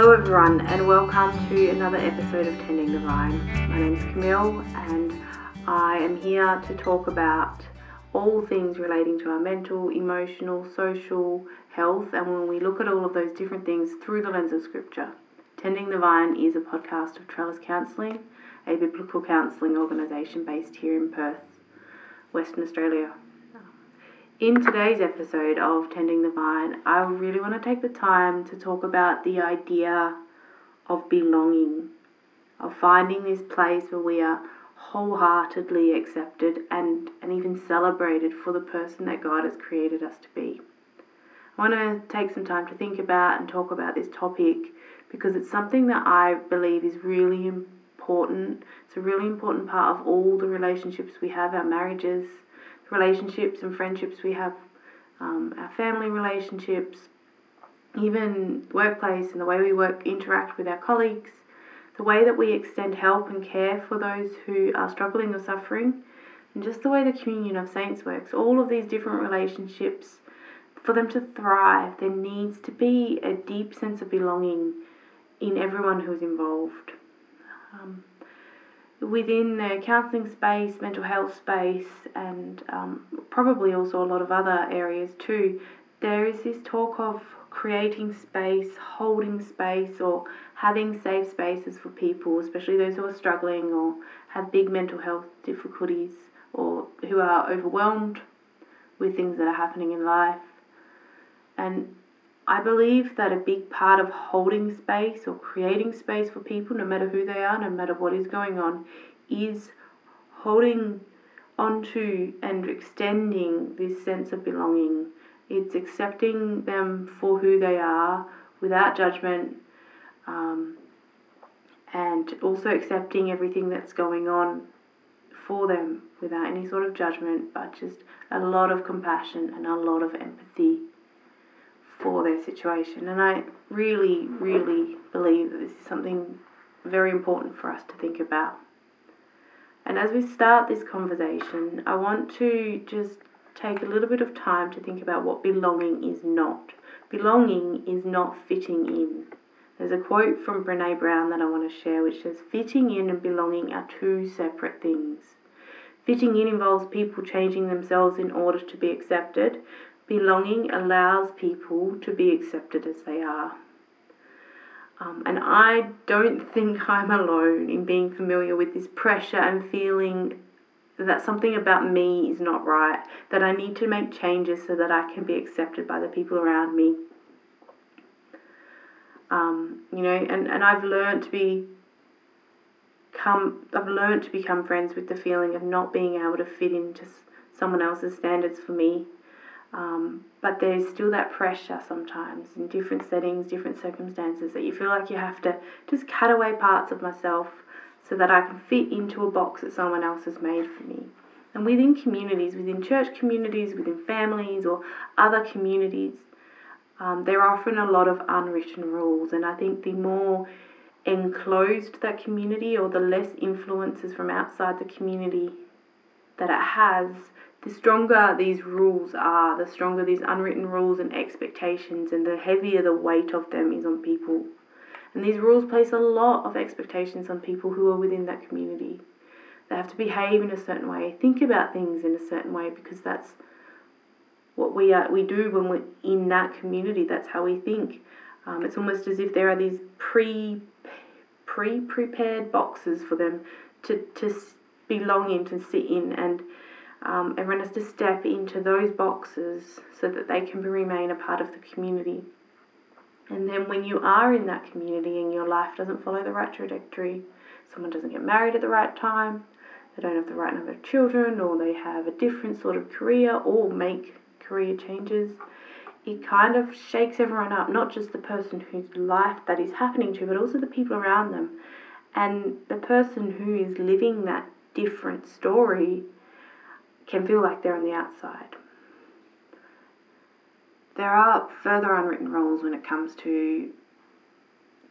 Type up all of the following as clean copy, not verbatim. Hello everyone and welcome to another episode of Tending the Vine. My name is Camille and I am here to talk about all things relating to our mental, emotional, social health, and when we look at all of those different things through the lens of scripture. Tending the Vine is a podcast of Trellis Counselling, a biblical counselling organisation based here in Perth, Western Australia. In today's episode of Tending the Vine, I really want to take the time to talk about the idea of belonging, of finding this place where we are wholeheartedly accepted and even celebrated for the person that God has created us to be. I want to take some time to think about and talk about this topic because it's something that I believe is really important. It's a really important part of all the relationships we have, our marriages, relationships and friendships we have, our family relationships, even workplace and the way we work, interact with our colleagues, the way that we extend help and care for those who are struggling or suffering, and just the way the communion of saints works. All of these different relationships, for them to thrive, there needs to be a deep sense of belonging in everyone who is involved. Within the counselling space, mental health space, and probably also a lot of other areas too, there is this talk of creating space, holding space, or having safe spaces for people, especially those who are struggling or have big mental health difficulties or who are overwhelmed with things that are happening in life. And I believe that a big part of holding space or creating space for people, no matter who they are, no matter what is going on, is holding onto and extending this sense of belonging. It's accepting them for who they are without judgment, and also accepting everything that's going on for them without any sort of judgment, but just a lot of compassion and a lot of empathy for their situation. And I really, really believe that this is something very important for us to think about. And as we start this conversation, I want to just take a little bit of time to think about what belonging is not. Belonging is not fitting in. There's a quote from Brené Brown that I want to share, which says, "Fitting in and belonging are two separate things. Fitting in involves people changing themselves in order to be accepted. Belonging allows people to be accepted as they are." And I don't think I'm alone in being familiar with this pressure and feeling that something about me is not right, that I need to make changes so that I can be accepted by the people around me. And I've learned to become friends with the feeling of not being able to fit into someone else's standards for me. But there's still that pressure sometimes in different settings, different circumstances, that you feel like you have to just cut away parts of myself so that I can fit into a box that someone else has made for me. And within communities, within church communities, within families or other communities, there are often a lot of unwritten rules. And I think the more enclosed that community or the less influences from outside the community that it has, the stronger these rules are, the stronger these unwritten rules and expectations, and the heavier the weight of them is on people. And these rules place a lot of expectations on people who are within that community. They have to behave in a certain way, think about things in a certain way, because that's what we do when we're in that community. That's how we think. It's almost as if there are these pre-prepared boxes for them to belong in, to sit in, and everyone has to step into those boxes so that they can remain a part of the community. And then when you are in that community and your life doesn't follow the right trajectory, someone doesn't get married at the right time, they don't have the right number of children, or they have a different sort of career or make career changes, it kind of shakes everyone up, not just the person whose life that is happening to, but also the people around them. And the person who is living that different story can feel like they're on the outside. There are further unwritten rules when it comes to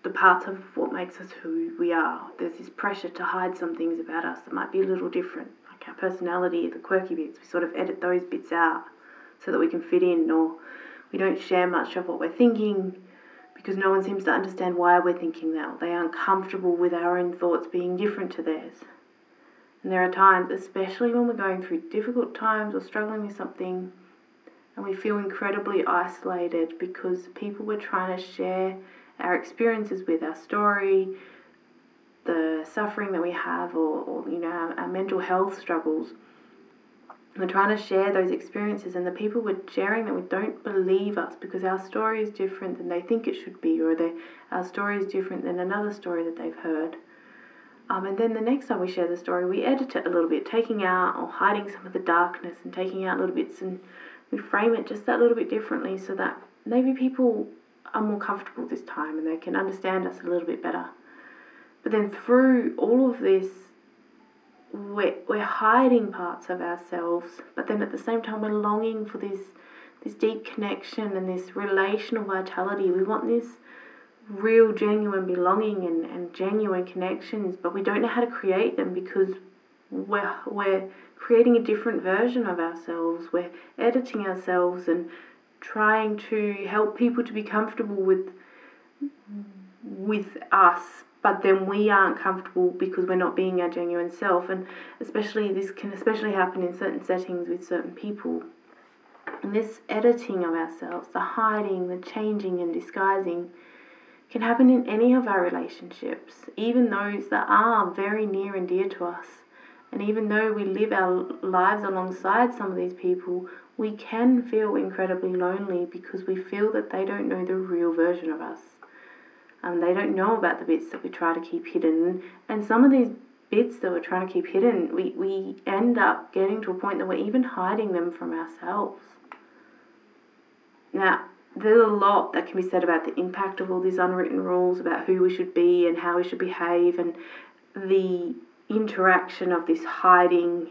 the parts of what makes us who we are. There's this pressure to hide some things about us that might be a little different, like our personality, the quirky bits. We sort of edit those bits out so that we can fit in, or we don't share much of what we're thinking because no one seems to understand why we're thinking that, or they aren't comfortable with our own thoughts being different to theirs. And there are times, especially when we're going through difficult times or struggling with something, and we feel incredibly isolated because people we're trying to share our experiences with, our story, the suffering that we have, or our mental health struggles. We're trying to share those experiences, and the people we're sharing them with don't believe us because our story is different than they think it should be, or our story is different than another story that they've heard. And then the next time we share the story, we edit it a little bit, taking out or hiding some of the darkness and taking out little bits, and we frame it just that little bit differently so that maybe people are more comfortable this time and they can understand us a little bit better. But then through all of this, we're hiding parts of ourselves, but then at the same time we're longing for this deep connection and this relational vitality. We want this real, genuine belonging and genuine connections, but we don't know how to create them because we're creating a different version of ourselves. We're editing ourselves and trying to help people to be comfortable with us, but then we aren't comfortable because we're not being our genuine self. And especially this can especially happen in certain settings with certain people. And this editing of ourselves, the hiding, the changing and disguising, can happen in any of our relationships, even those that are very near and dear to us. And even though we live our lives alongside some of these people, we can feel incredibly lonely because we feel that they don't know the real version of us. They don't know about the bits that we try to keep hidden. And some of these bits that we're trying to keep hidden, we end up getting to a point that we're even hiding them from ourselves. Now, there's a lot that can be said about the impact of all these unwritten rules about who we should be and how we should behave, and the interaction of this hiding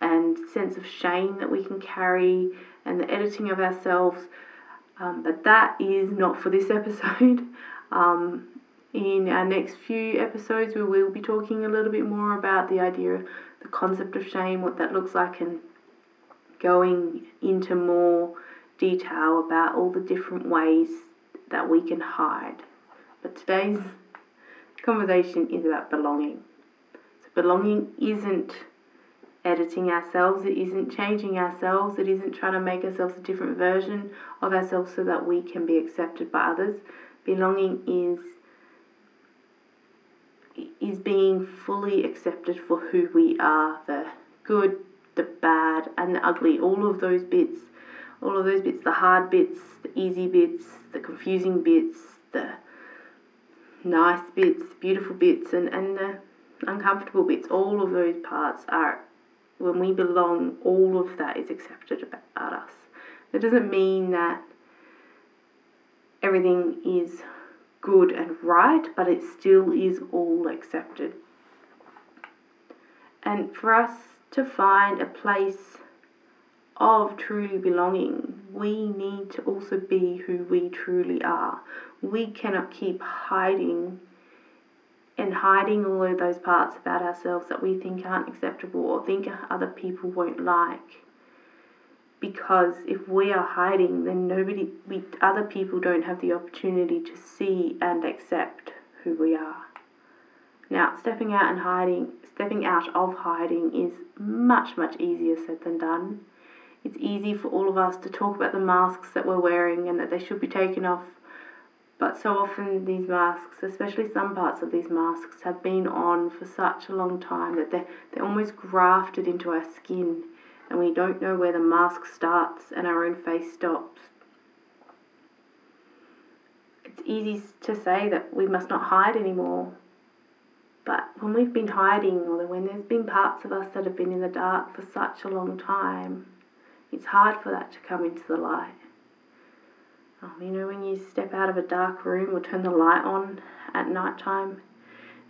and sense of shame that we can carry, and the editing of ourselves. But that is not for this episode. In our next few episodes, we will be talking a little bit more about the idea, the concept of shame, what that looks like, and going into more detail about all the different ways that we can hide. But today's conversation is about belonging. So belonging isn't editing ourselves, it isn't changing ourselves, it isn't trying to make ourselves a different version of ourselves so that we can be accepted by others. Belonging is being fully accepted for who we are, the good, the bad and the ugly, all of those bits, the hard bits, the easy bits, the confusing bits, the nice bits, the beautiful bits, and the uncomfortable bits. All of those parts are, when we belong, all of that is accepted about us. That doesn't mean that everything is good and right, but it still is all accepted. And for us to find a place of truly belonging, we need to also be who we truly are. We cannot keep hiding all of those parts about ourselves that we think aren't acceptable or think other people won't like. Because if we are hiding, then other people don't have the opportunity to see and accept who we are. Now, stepping out of hiding is much, much easier said than done. It's easy for all of us to talk about the masks that we're wearing and that they should be taken off. But so often these masks, especially some parts of these masks, have been on for such a long time that they're almost grafted into our skin. And we don't know where the mask starts and our own face stops. It's easy to say that we must not hide anymore. But when we've been hiding, or when there's been parts of us that have been in the dark for such a long time, it's hard for that to come into the light. When you step out of a dark room or turn the light on at night time,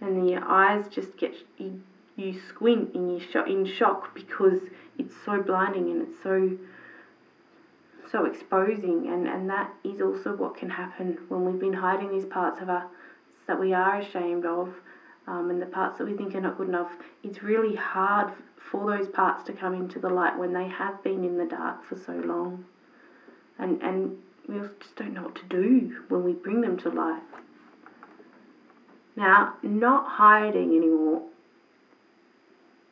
and your eyes just get... You squint and you're in shock because it's so blinding and it's so exposing. And that is also what can happen when we've been hiding these parts of us that we are ashamed of, and the parts that we think are not good enough. It's really hard for those parts to come into the light when they have been in the dark for so long. And we just don't know what to do when we bring them to life. Now, not hiding anymore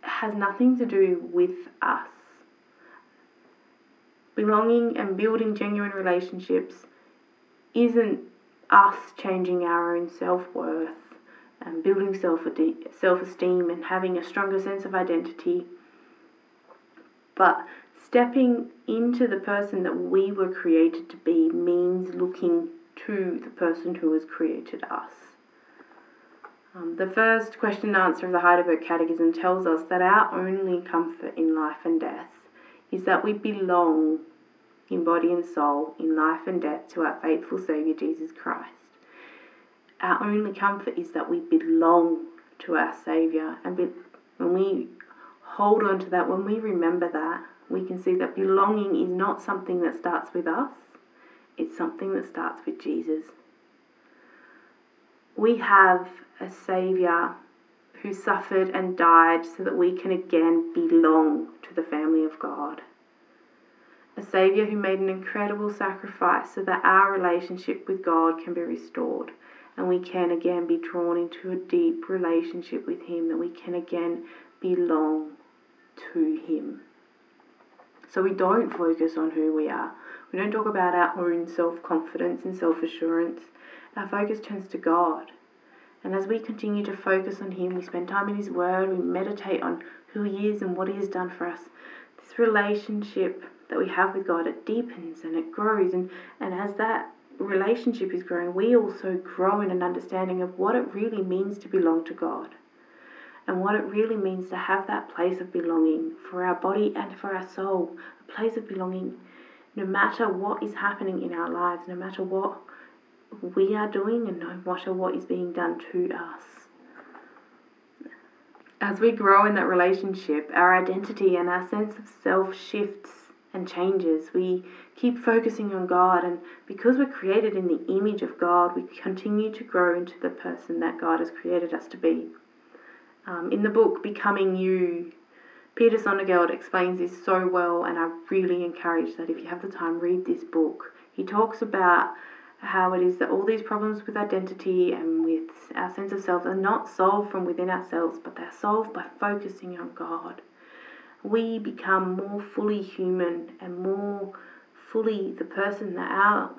has nothing to do with us. Belonging and building genuine relationships isn't us changing our own self-worth and building self-esteem and having a stronger sense of identity, but stepping into the person that we were created to be means looking to the person who has created us. The first question and answer of the Heidelberg Catechism tells us that our only comfort in life and death is that we belong in body and soul, in life and death, to our faithful Saviour Jesus Christ. Our only comfort is that we belong to our Saviour, and when we hold on to that, when we remember that, we can see that belonging is not something that starts with us, it's something that starts with Jesus. We have a Saviour who suffered and died so that we can again belong to the family of God. A Saviour who made an incredible sacrifice so that our relationship with God can be restored and we can again be drawn into a deep relationship with Him, that we can again belong to Him. So we don't focus on who we are. We don't talk about our own self-confidence and self-assurance. Our focus turns to God. And as we continue to focus on Him, we spend time in His Word, we meditate on who He is and what He has done for us. This relationship that we have with God, it deepens and it grows. And as that relationship is growing, we also grow in an understanding of what it really means to belong to God and what it really means to have that place of belonging for our body and for our soul, a place of belonging no matter what is happening in our lives, no matter what we are doing and no matter what is being done to us. As we grow in that relationship, our identity and our sense of self shifts and changes. We keep focusing on God, and because we're created in the image of God, we continue to grow into the person that God has created us to be. In the book Becoming You, Peter Sondergeld explains this so well, and I really encourage that if you have the time, read this book. He talks about how it is that all these problems with identity and with our sense of self are not solved from within ourselves, but they're solved by focusing on God. We become more fully human and more fully the person that our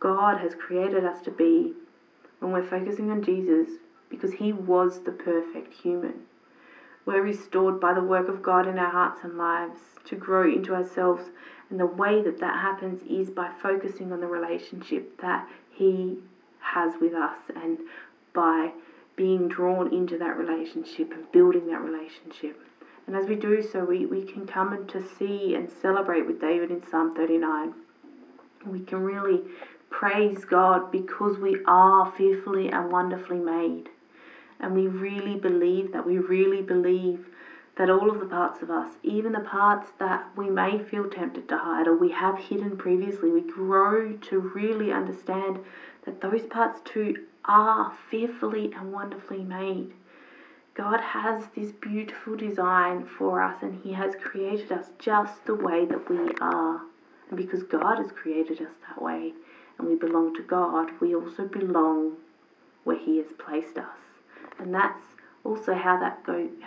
God has created us to be when we're focusing on Jesus, because He was the perfect human. We're restored by the work of God in our hearts and lives to grow into ourselves, and the way that that happens is by focusing on the relationship that He has with us and by being drawn into that relationship and building that relationship. And as we do so, we can come to see and celebrate with David in Psalm 39. We can really praise God because we are fearfully and wonderfully made. And we really believe that all of the parts of us, even the parts that we may feel tempted to hide or we have hidden previously, we grow to really understand that those parts too are fearfully and wonderfully made. God has this beautiful design for us, and He has created us just the way that we are. And because God has created us that way and we belong to God, we also belong where He has placed us. And that's also how that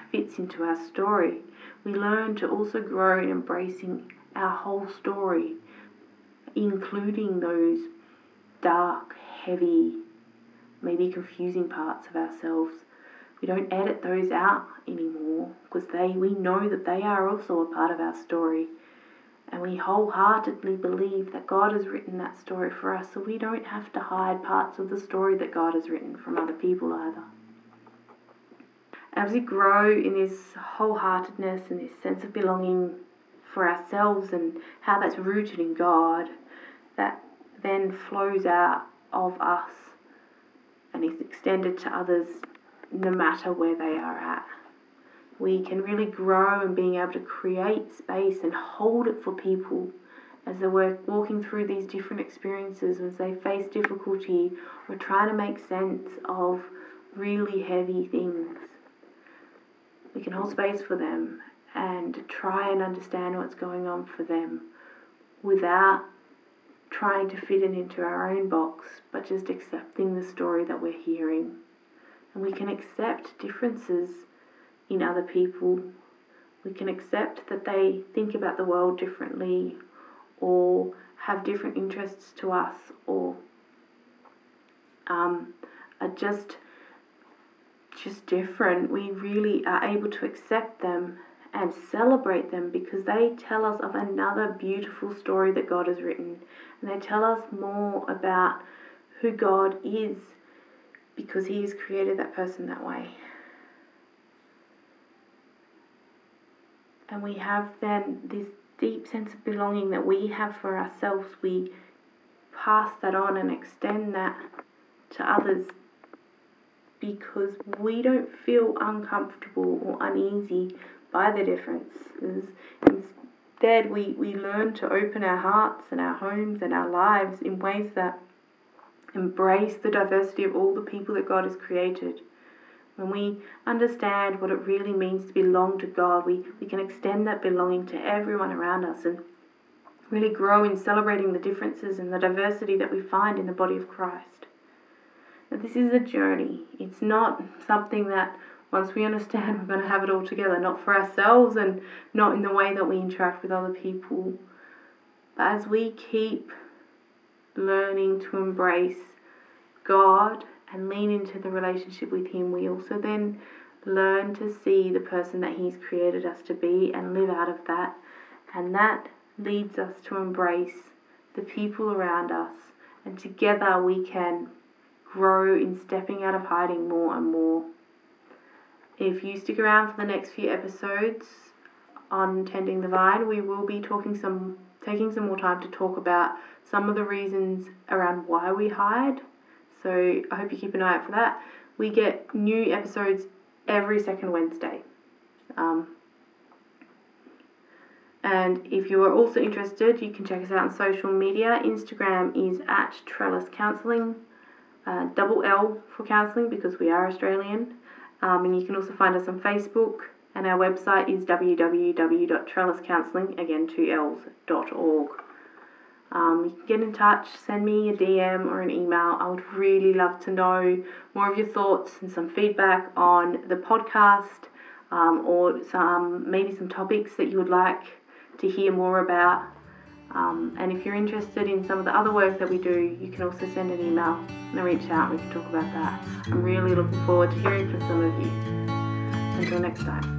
fits into our story. We learn to also grow in embracing our whole story, including those dark, heavy, maybe confusing parts of ourselves. We don't edit those out anymore because we know that they are also a part of our story. And we wholeheartedly believe that God has written that story for us, so we don't have to hide parts of the story that God has written from other people either. As we grow in this wholeheartedness and this sense of belonging for ourselves and how that's rooted in God, that then flows out of us and is extended to others no matter where they are at. We can really grow in being able to create space and hold it for people as they were walking through these different experiences, as they face difficulty or trying to make sense of really heavy things. We can hold space for them and try and understand what's going on for them without trying to fit it into our own box, but just accepting the story that we're hearing. And we can accept differences in other people. We can accept that they think about the world differently or have different interests to us, or are just different. We really are able to accept them and celebrate them, because they tell us of another beautiful story that God has written, and they tell us more about who God is, because He has created that person that way. And we have then this deep sense of belonging that we have for ourselves. We pass that on and extend that to others, because we don't feel uncomfortable or uneasy by the differences. Instead, we learn to open our hearts and our homes and our lives in ways that embrace the diversity of all the people that God has created. When we understand what it really means to belong to God, we can extend that belonging to everyone around us and really grow in celebrating the differences and the diversity that we find in the body of Christ. But this is a journey. It's not something that once we understand we're going to have it all together, not for ourselves and not in the way that we interact with other people. But as we keep learning to embrace God and lean into the relationship with Him, we also then learn to see the person that He's created us to be and live out of that. And that leads us to embrace the people around us. And together we can grow in stepping out of hiding more and more. If you stick around for the next few episodes on Tending the Vine, we will be taking some more time to talk about some of the reasons around why we hide. So I hope you keep an eye out for that. We get new episodes every second Wednesday. And if you are also interested, you can check us out on social media. Instagram is @TrellisCounselling, double L for counselling because we are Australian. And you can also find us on Facebook. And our website is www.trelliscounselling, again, 2Ls.org. You can get in touch, send me a DM or an email. I would really love to know more of your thoughts and some feedback on the podcast, or maybe some topics that you would like to hear more about. And if you're interested in some of the other work that we do, you can also send an email and reach out and we can talk about that. I'm really looking forward to hearing from some of you. Until next time.